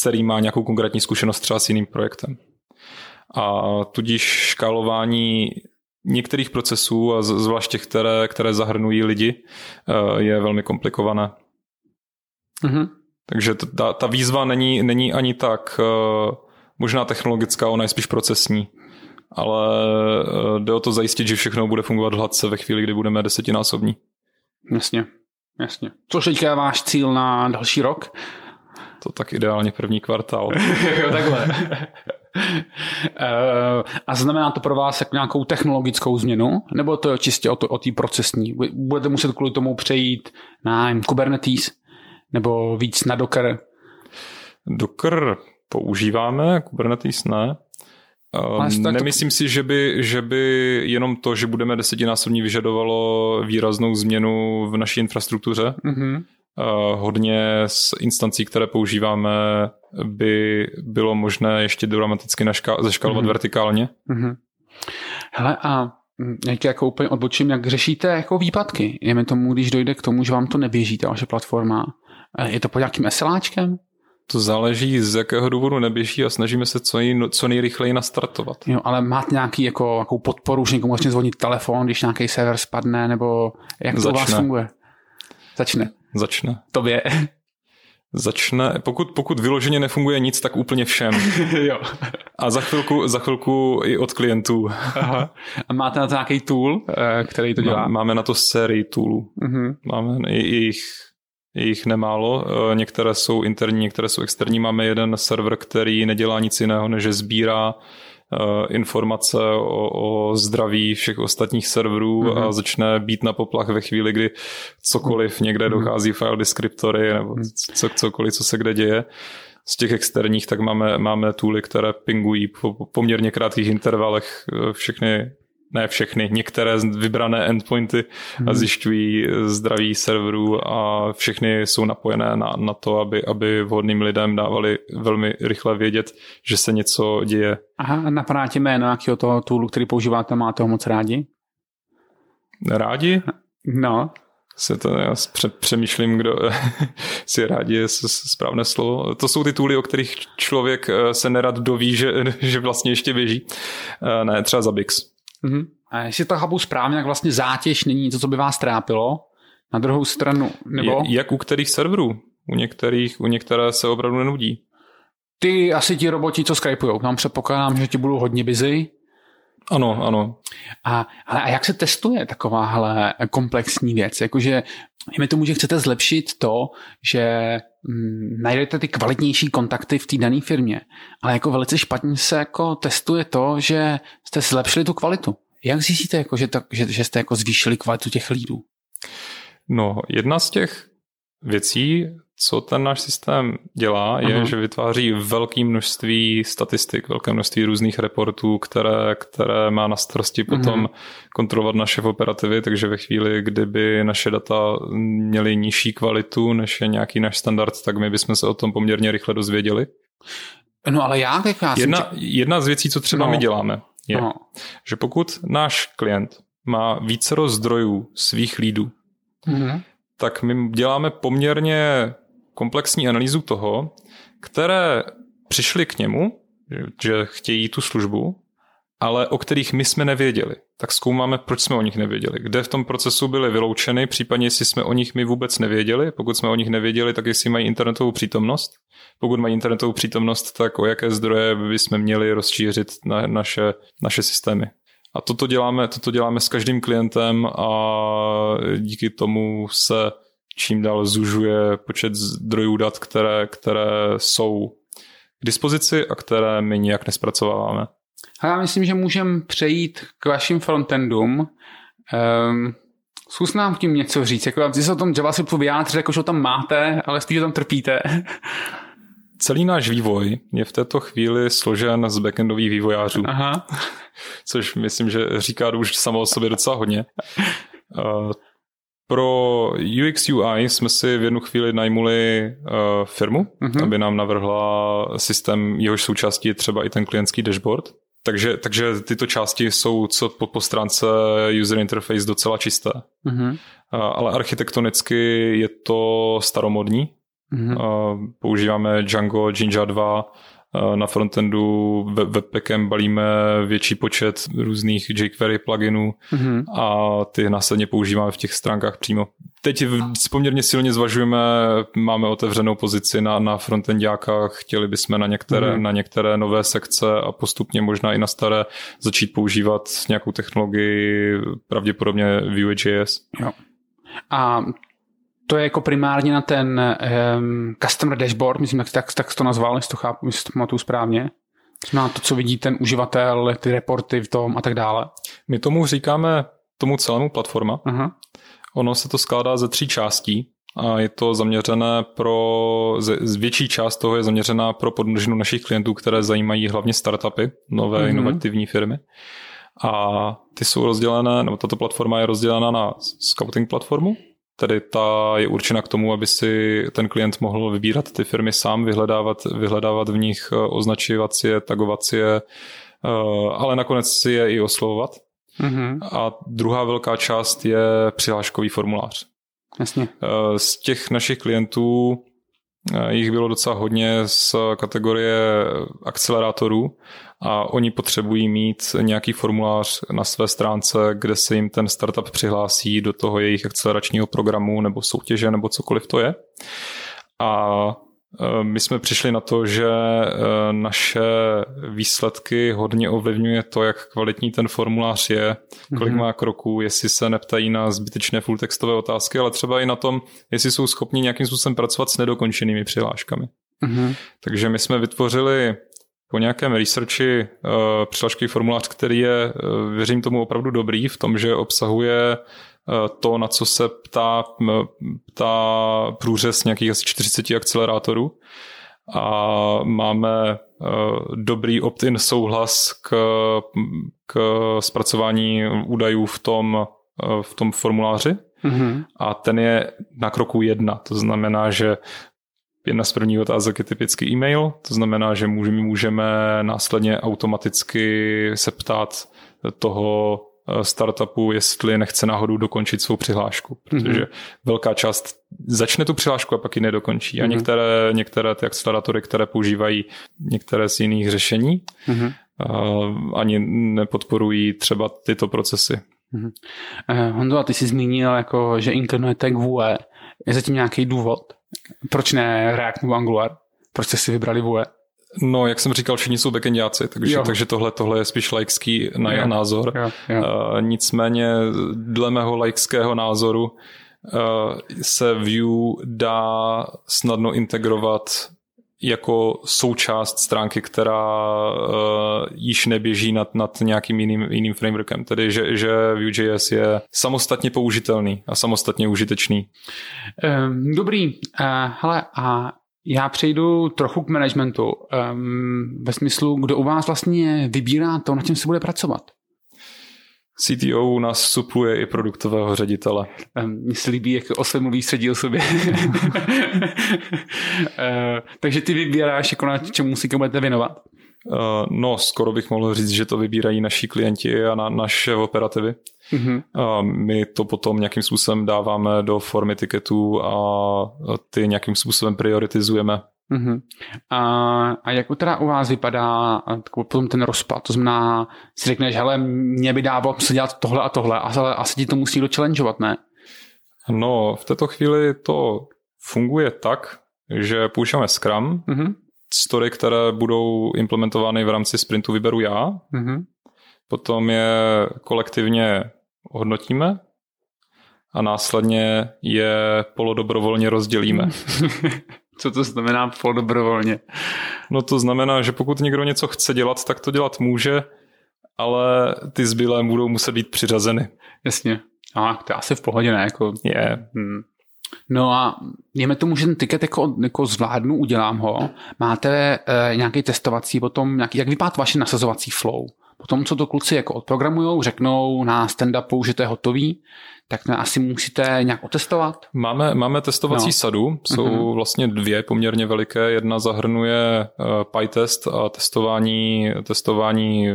který má nějakou konkrétní zkušenost třeba s jiným projektem. A tudíž škálování některých procesů, a zvláště které, které zahrnují lidi, je velmi komplikované. Mhm. Takže ta, ta výzva není, není ani tak možná technologická, ona je spíš procesní. Ale jde o to zajistit, že všechno bude fungovat hladce ve chvíli, kdy budeme desetinásobní. Jasně, jasně. Což teďka je váš cíl na další rok? To tak ideálně první kvartál. Jo, takhle. A znamená to pro vás jako nějakou technologickou změnu? Nebo to je čistě o té procesní? Budete muset kvůli tomu přejít na Kubernetes? Nebo víc na Docker? Docker používáme, Kubernetes ne. Um, nemyslím to... si, že by, že by jenom to, že budeme desetinásobní, vyžadovalo výraznou změnu v naší infrastruktuře. Mm-hmm. Uh, hodně z instancí, které používáme, by bylo možné ještě dramaticky naška- zaškalovat mm-hmm. vertikálně. Mm-hmm. Hele a jak jako úplně odbočím, jak řešíte jako výpadky? Jdeme tomu, když dojde k tomu, že vám to neběží ta vaše platforma. Je to pod nějakým SLAčkem? To záleží, z jakého důvodu neběží a snažíme se co, nej, co nejrychleji nastartovat. Jo, ale máte nějaký jako, jako podporu, že někomu začne zvonit telefon, když nějaký server spadne, nebo jak to Začne. u vás funguje? Začne. Začne. Tobě. Začne. Pokud, pokud vyloženě nefunguje nic, tak úplně všem. Jo. A za chvilku, za chvilku i od klientů. Aha. A máte na to nějaký tool, který to dělá? Máme na to sérii toolů. Mhm. Máme i jejich je jich nemálo, některé jsou interní, některé jsou externí. Máme jeden server, který nedělá nic jiného, než sbírá informace o, o zdraví všech ostatních serverů mm-hmm. a začne být na poplach ve chvíli, kdy cokoliv někde mm-hmm. dochází file descriptory nebo co, cokoliv, co se kde děje. Z těch externích tak máme, máme tooly, které pingují po poměrně krátkých intervalech všechny, ne všechny, některé vybrané endpointy hmm. a zjišťují zdraví serverů a všechny jsou napojené na, na to, aby, aby vhodným lidem dávali velmi rychle vědět, že se něco děje. Aha, a napadá ti jméno jakého toho toolu, který používáte, máte ho moc rádi? Rádi? No. Se to, já přemýšlím, kdo si rádi je správné slovo. To jsou ty tooly, o kterých člověk se nerad doví, že, že vlastně ještě běží. Ne, třeba Zabbix. Mm-hmm. A jestli to chápu správně, tak vlastně zátěž není to, co by vás trápilo. Na druhou stranu, nebo... Je, jak u kterých serverů? U některých, u některé se opravdu nenudí. Ty asi ti roboti, co skypujou. Tam předpokládám, že ti budou hodně busy. Ano, ano. A, ale, a jak se testuje takováhle komplexní věc? Jakože, jme tomu, že chcete zlepšit to, že mm, najdete ty kvalitnější kontakty v té dané firmě, ale jako velice špatně se jako testuje to, že jste zlepšili tu kvalitu. Jak zjistíte, jako, že, to, že, že jste jako zvýšili kvalitu těch lídů? No, jedna z těch věcí, co ten náš systém dělá, je, aha. že vytváří velké množství statistik, velké množství různých reportů, které, které má na starosti potom aha. kontrolovat naše operativy, takže ve chvíli, kdyby naše data měly nižší kvalitu, než je nějaký náš standard, tak my bychom se o tom poměrně rychle dozvěděli. No ale já tak já jedna, jsem... jedna z věcí, co třeba no. my děláme, je, no. že pokud náš klient má vícero zdrojů svých leadů, aha. tak my děláme poměrně komplexní analýzu toho, které přišli k němu, že chtějí tu službu, ale o kterých my jsme nevěděli. Tak zkoumáme, proč jsme o nich nevěděli. Kde v tom procesu byly vyloučeny, případně jestli jsme o nich my vůbec nevěděli. Pokud jsme o nich nevěděli, tak jestli mají internetovou přítomnost. Pokud mají internetovou přítomnost, tak o jaké zdroje bychom měli rozšířit na naše, naše systémy. A toto děláme, toto děláme s každým klientem a díky tomu se čím dál zužuje počet zdrojů dat, které, které jsou k dispozici a které my nijak nespracováváme. A já myslím, že můžeme přejít k vašim frontendům. Um, zkus nám tím něco říct. Jako, jsi se o tom JavaScriptu vyjádřil, jako, že ho tam máte, ale spíš, že tam trpíte. Celý náš vývoj je v této chvíli složen z backendových vývojářů. Aha. Což myslím, že říká už samo o sobě docela hodně. Pro U X U I jsme si v jednu chvíli najmuli firmu, uh-huh. aby nám navrhla systém, jehož součástí je třeba i ten klientský dashboard. Takže, takže tyto části jsou co po, po stránce user interface docela čisté. Uh-huh. Ale architektonicky je to staromodní. Uh-huh. Používáme Django, Jinja dva, na frontendu webpackem balíme větší počet různých jQuery pluginů mm-hmm. a ty následně používáme v těch stránkách přímo. Teď poměrně silně zvažujeme, máme otevřenou pozici na, na frontendiáka, chtěli bychom na některé, mm-hmm. na některé nové sekce a postupně možná i na staré začít používat nějakou technologii, pravděpodobně Vue.js. Jo. A to je jako primárně na ten um, customer dashboard, myslím, tak, tak, tak to nazval, jestli to chápu, jestli to pamatuju správně. Na to, co vidí ten uživatel, ty reporty v tom a tak dále. My tomu říkáme, tomu celému platforma. Aha. Ono se to skládá ze tří částí a je to zaměřené pro, z větší část toho je zaměřená pro podmnožinu našich klientů, které zajímají hlavně startupy, nové mhm. inovativní firmy. A ty jsou rozdělené, nebo tato platforma je rozdělená na scouting platformu, tedy ta je určena k tomu, aby si ten klient mohl vybírat ty firmy sám, vyhledávat, vyhledávat v nich, označovat si je, tagovat si je, ale nakonec si je i oslovovat. Mm-hmm. A druhá velká část je přihláškový formulář. Jasně. Z těch našich klientů jich bylo docela hodně z kategorie akcelerátorů a oni potřebují mít nějaký formulář na své stránce, kde se jim ten startup přihlásí do toho jejich akceleračního programu nebo soutěže nebo cokoliv to je. A My jsme přišli na to, že naše výsledky hodně ovlivňuje to, jak kvalitní ten formulář je, kolik mm-hmm. má kroků, jestli se neptají na zbytečné fulltextové otázky, ale třeba i na tom, jestli jsou schopni nějakým způsobem pracovat s nedokončenými přihláškami. Mm-hmm. Takže my jsme vytvořili po nějakém researchi přihláškový formulář, který je, věřím tomu, opravdu dobrý v tom, že obsahuje to, na co se ptá, ptá průřez nějakých asi čtyřicet akcelerátorů, a máme dobrý opt-in souhlas k, k zpracování údajů v tom, v tom formuláři, mm-hmm. a ten je na kroku jedna. To znamená, že jedna z prvních otázek je typicky e-mail, to znamená, že můžeme, můžeme následně automaticky se ptát toho startupu, jestli nechce náhodou dokončit svou přihlášku, protože mm-hmm. velká část začne tu přihlášku a pak ji nedokončí. Mm-hmm. A některé, některé ty akcelerátory, které používají některé z jiných řešení, mm-hmm. ani nepodporují třeba tyto procesy. Mm-hmm. Honzo, a ty jsi zmínil, jako, že internujete k Vue. Je zatím nějaký důvod? Proč ne React nebo Angular? Proč jste si vybrali Vue? No, jak jsem říkal, všichni jsou backendiáci, takže, takže tohle, tohle je spíš laický na jeho názor. Jo, jo. Uh, nicméně dle mého laického názoru uh, se Vue dá snadno integrovat jako součást stránky, která uh, již neběží nad, nad nějakým jiným, jiným frameworkem. Tedy, že, že Vue.js je samostatně použitelný a samostatně užitečný. Um, dobrý. Uh, hele, a já přejdu trochu k managementu, um, ve smyslu, kdo u vás vlastně vybírá to, na čem se bude pracovat. C T O u nás supluje i produktového ředitele. Um, Mně se líbí, jak o svém mluví, sedí o sobě. uh, takže ty vybíráš, jako na čemu si budete věnovat? Uh, no, skoro bych mohl říct, že to vybírají naši klienti a na, naše operativy. Mm-hmm. A my to potom nějakým způsobem dáváme do formy tiketů a ty nějakým způsobem prioritizujeme. Mm-hmm. A, a jak teda u vás vypadá potom ten rozpad? To znamená, si řekneš, hele, mě by dávalo se dělat tohle a tohle, ale asi ti to musí někdo challengeovat, ne? No, v této chvíli to funguje tak, že používáme Scrum, mm-hmm. story, které budou implementovány v rámci sprintu, vyberu já, mm-hmm. potom je kolektivně hodnotíme a následně je polodobrovolně rozdělíme. Co to znamená polodobrovolně? No to znamená, že pokud někdo něco chce dělat, tak to dělat může, ale ty zbylé budou muset být přiřazeny. Jasně. A to je asi v pohodě, ne? Jako... Yeah. Hmm. No a jeme tomu, že ten ticket jako, jako zvládnu, udělám ho. Máte e, nějaký testovací potom, nějaký, jak vypadá vaše nasazovací flow? Potom, co to kluci jako odprogramujou, řeknou na stand-upu, že to je hotový, tak asi musíte nějak otestovat? Máme, máme testovací no. sadu, jsou uh-huh. vlastně dvě poměrně veliké. Jedna zahrnuje PyTest a testování, testování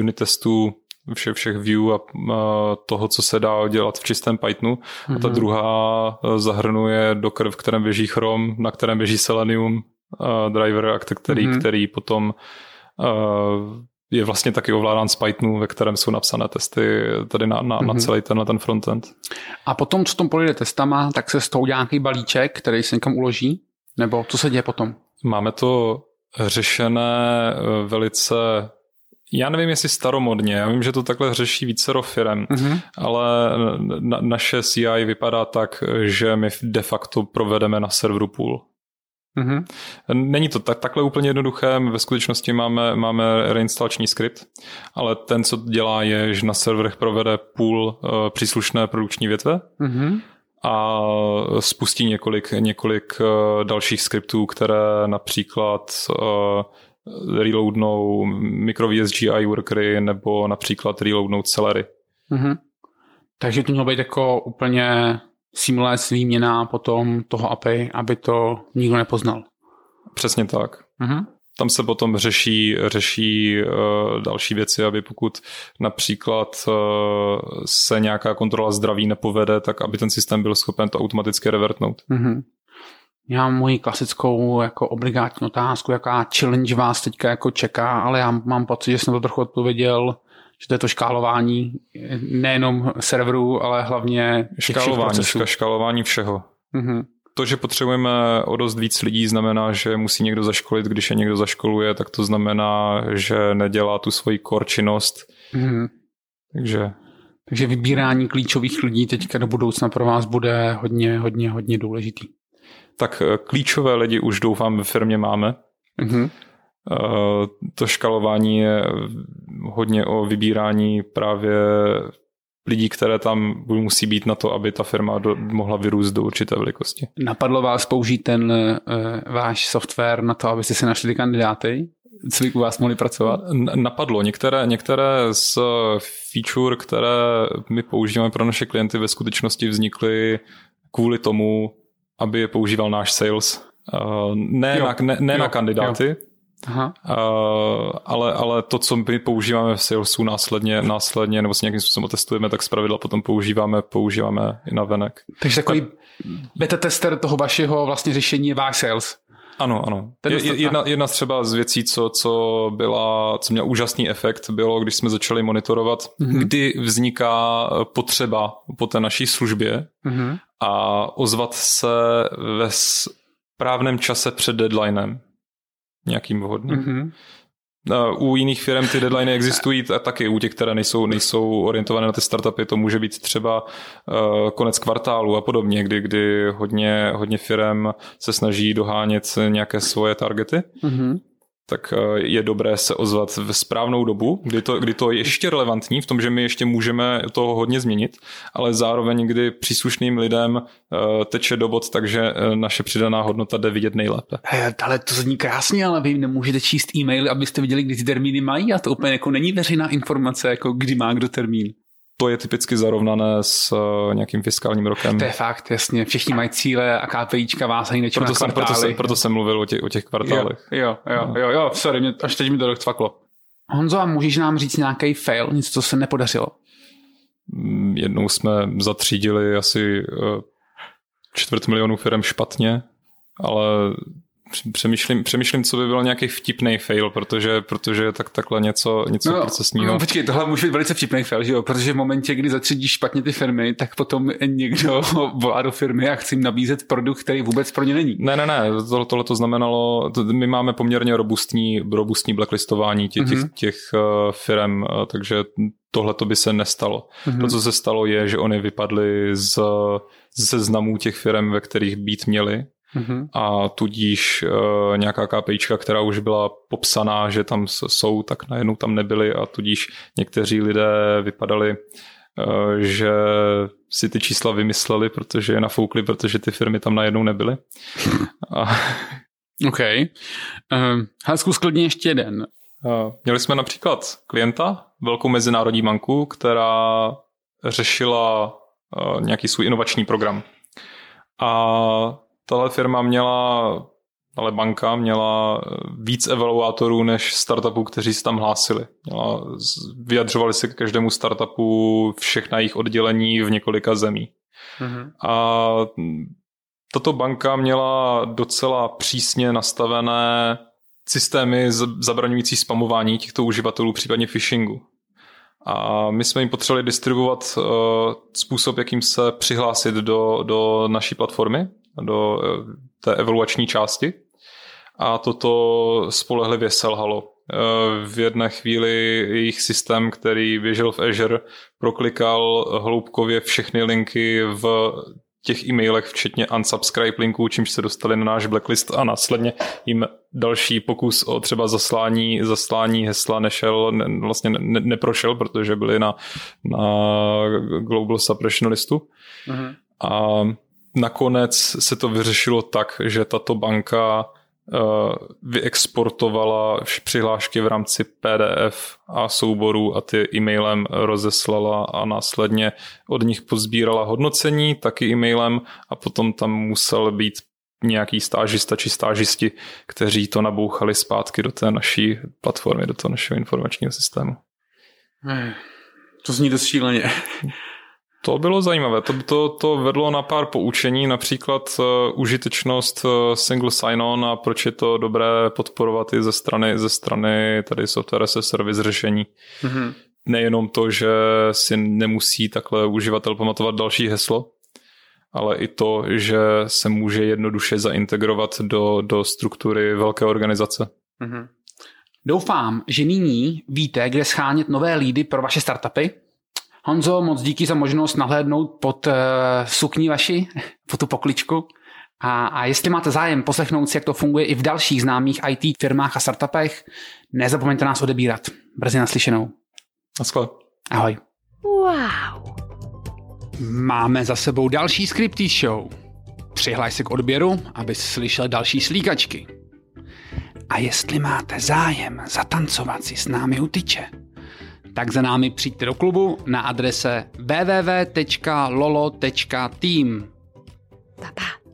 unit testů vše, všech view a toho, co se dá dělat v čistém Pythonu. Uh-huh. A ta druhá zahrnuje Docker, v kterém běží Chrome, na kterém běží Selenium driver, který, uh-huh. který potom... Uh, je vlastně taky ovládán z Pythonu, ve kterém jsou napsané testy tady na, na, mm-hmm. na celý tenhle ten frontend. A potom, co tam projde testama, tak se z toho udělá nějaký balíček, který se někam uloží? Nebo co se děje potom? Máme to řešené velice... Já nevím, jestli staromodně. Já vím, že to takhle řeší vícero firem, mm-hmm. ale na, naše C I vypadá tak, že my de facto provedeme na serveru pool. Mm-hmm. Není to tak, takhle úplně jednoduché, ve skutečnosti máme, máme reinstalační skript, ale ten, co dělá, je, že na serverech provede pool uh, příslušné produkční větve mm-hmm. a spustí několik, několik uh, dalších skriptů, které například uh, reloadnou micro V S G I workery nebo například reloadnou celery. Mm-hmm. Takže to mělo být jako úplně... seamless výměna potom toho A P I, aby to nikdo nepoznal. Přesně tak. Uh-huh. Tam se potom řeší, řeší uh, další věci, aby pokud například uh, se nějaká kontrola zdraví nepovede, tak aby ten systém byl schopen to automaticky revertnout. Uh-huh. Já mám moji klasickou jako obligátní otázku, jaká challenge vás teďka jako čeká, ale já mám pocit, že jsem to trochu odpověděl, že to je to škálování nejenom serverů, ale hlavně škálování, procesů. Škálování všeho. Mm-hmm. To, že potřebujeme o dost víc lidí, znamená, že musí někdo zaškolit. Když je někdo zaškoluje, tak to znamená, že nedělá tu svoji core činnost. Mm-hmm. Takže... Takže vybírání klíčových lidí teďka do budoucna pro vás bude hodně, hodně, hodně důležitý. Tak klíčové lidi už doufám ve firmě máme. Mm-hmm. To škalování je hodně o vybírání právě lidí, které tam musí být na to, aby ta firma do, mohla vyrůst do určité velikosti. Napadlo vás použít ten uh, váš software na to, abyste si našli kandidáty? Co by u vás mohli pracovat? Napadlo. Některé, některé z feature, které my používáme pro naše klienty, ve skutečnosti vznikly kvůli tomu, aby je používal náš sales. Uh, ne jo. na, ne, ne na kandidáty, jo. Aha. Uh, ale, ale to, co my používáme v salesu následně, následně nebo si nějakým způsobem otestujeme, tak zpravidla potom používáme, používáme i navenek. Takže takový tak... beta tester toho vašeho vlastně řešení je váš sales. Ano, ano. Je, jedna, jedna třeba z věcí, co, co byla, co měla úžasný efekt, bylo, když jsme začali monitorovat, mm-hmm. kdy vzniká potřeba po té naší službě mm-hmm. a ozvat se ve správném čase před deadlinem. Nějakým vhodným. Mm-hmm. U jiných firm ty deadliny existují a taky u těch, které nejsou, nejsou orientované na ty startupy, to může být třeba konec kvartálu a podobně, kdy, kdy hodně, hodně firm se snaží dohánět nějaké svoje targety. Mm-hmm. Tak je dobré se ozvat v správnou dobu, kdy to, kdy to je ještě relevantní v tom, že my ještě můžeme toho hodně změnit, ale zároveň, kdy příslušným lidem teče do bod, takže naše přidaná hodnota jde vidět nejlépe. He, ale to zní krásně, ale vy nemůžete číst e-maily, abyste viděli, kdy ty termíny mají, a to úplně jako není veřejná informace, jako kdy má kdo termín. To je typicky zarovnané s nějakým fiskálním rokem. To je fakt, jasně. Všichni mají cíle a KPIčka vázají na kvartály. Jsem, proto, jsem, proto jsem mluvil o těch, o těch kvartálech. Jo, jo, jo, jo, jo sorry, mě, až teď mi to docvaklo. Honzo, a můžeš nám říct nějaký fail, něco, co se nepodařilo? Jednou jsme zatřídili asi čtvrt milionů firem špatně, ale přemýšlím, přemýšlím, co by byl nějaký vtipný fail, protože, protože tak takhle něco, něco no, procesního. No, počkej, tohle může být velice vtipný fail, že jo? Protože v momentě, kdy zatřídíš špatně ty firmy, tak potom někdo volá do firmy a chce jim nabízet produkt, který vůbec pro ně není. Ne, ne, ne, to, tohle to znamenalo, to, my máme poměrně robustní, robustní blacklistování těch, mm-hmm. těch, těch uh, firm, takže tohle to by se nestalo. Mm-hmm. To, co se stalo, je, že oni vypadli z, ze znamů těch firm, ve kterých být měli. Uhum. A tudíž uh, nějaká KPIčka, která už byla popsaná, že tam jsou, tak najednou tam nebyly a tudíž někteří lidé vypadali, uh, že si ty čísla vymysleli, protože je nafoukli, protože ty firmy tam najednou nebyly. a... OK. Um, ale zkus klidně ještě jeden. Uh, měli jsme například klienta, velkou mezinárodní banku, která řešila uh, nějaký svůj inovační program. A tahle firma měla, ale banka měla víc evaluátorů než startupů, kteří se tam hlásili. Měla, vyjadřovali se k každému startupu všechna jejich oddělení v několika zemí. Mm-hmm. A tato banka měla docela přísně nastavené systémy zabraňující spamování těchto uživatelů, případně phishingu. A my jsme jim potřebovali distribuovat uh, způsob, jakým se přihlásit do, do naší platformy, do té evaluační části, a toto spolehlivě selhalo. V jedné chvíli jejich systém, který běžel v Azure, proklikal hloubkově všechny linky v těch e-mailech, včetně unsubscribe linků, čímž se dostali na náš blacklist a následně jim další pokus o třeba zaslání, zaslání hesla nešel, ne, vlastně ne, neprošel, protože byli na, na Global Suppression listu. Mhm. A nakonec se to vyřešilo tak, že tato banka vyexportovala přihlášky v rámci P D F a souborů a ty e-mailem rozeslala a následně od nich pozbírala hodnocení taky e-mailem a potom tam musel být nějaký stážista či stážisti, kteří to nabouchali zpátky do té naší platformy, do toho našeho informačního systému. To zní dost šíleně. To bylo zajímavé. To, to, to vedlo na pár poučení, například uh, užitečnost uh, single sign-on a proč je to dobré podporovat i ze strany, ze strany tady software as a service řešení. Mm-hmm. Nejenom to, že si nemusí takhle uživatel pamatovat další heslo, ale i to, že se může jednoduše zaintegrovat do, do struktury velké organizace. Mm-hmm. Doufám, že nyní víte, kde shánět nové lídy pro vaše startupy. Honzo, moc díky za možnost nahlédnout pod uh, sukni vaši, pod tu pokličku. A, a jestli máte zájem poslechnout si, jak to funguje i v dalších známých í té firmách a startupech, nezapomeňte nás odebírat. Brzy naslyšenou. Naschle. Ahoj. Wow. Máme za sebou další Scripty Show. Přihlaš se k odběru, aby slyšel další slíkačky. A jestli máte zájem zatancovat si s námi u tyče, tak za námi přijďte do klubu na adrese w w w tečka lolo tečka team. Pa, pa.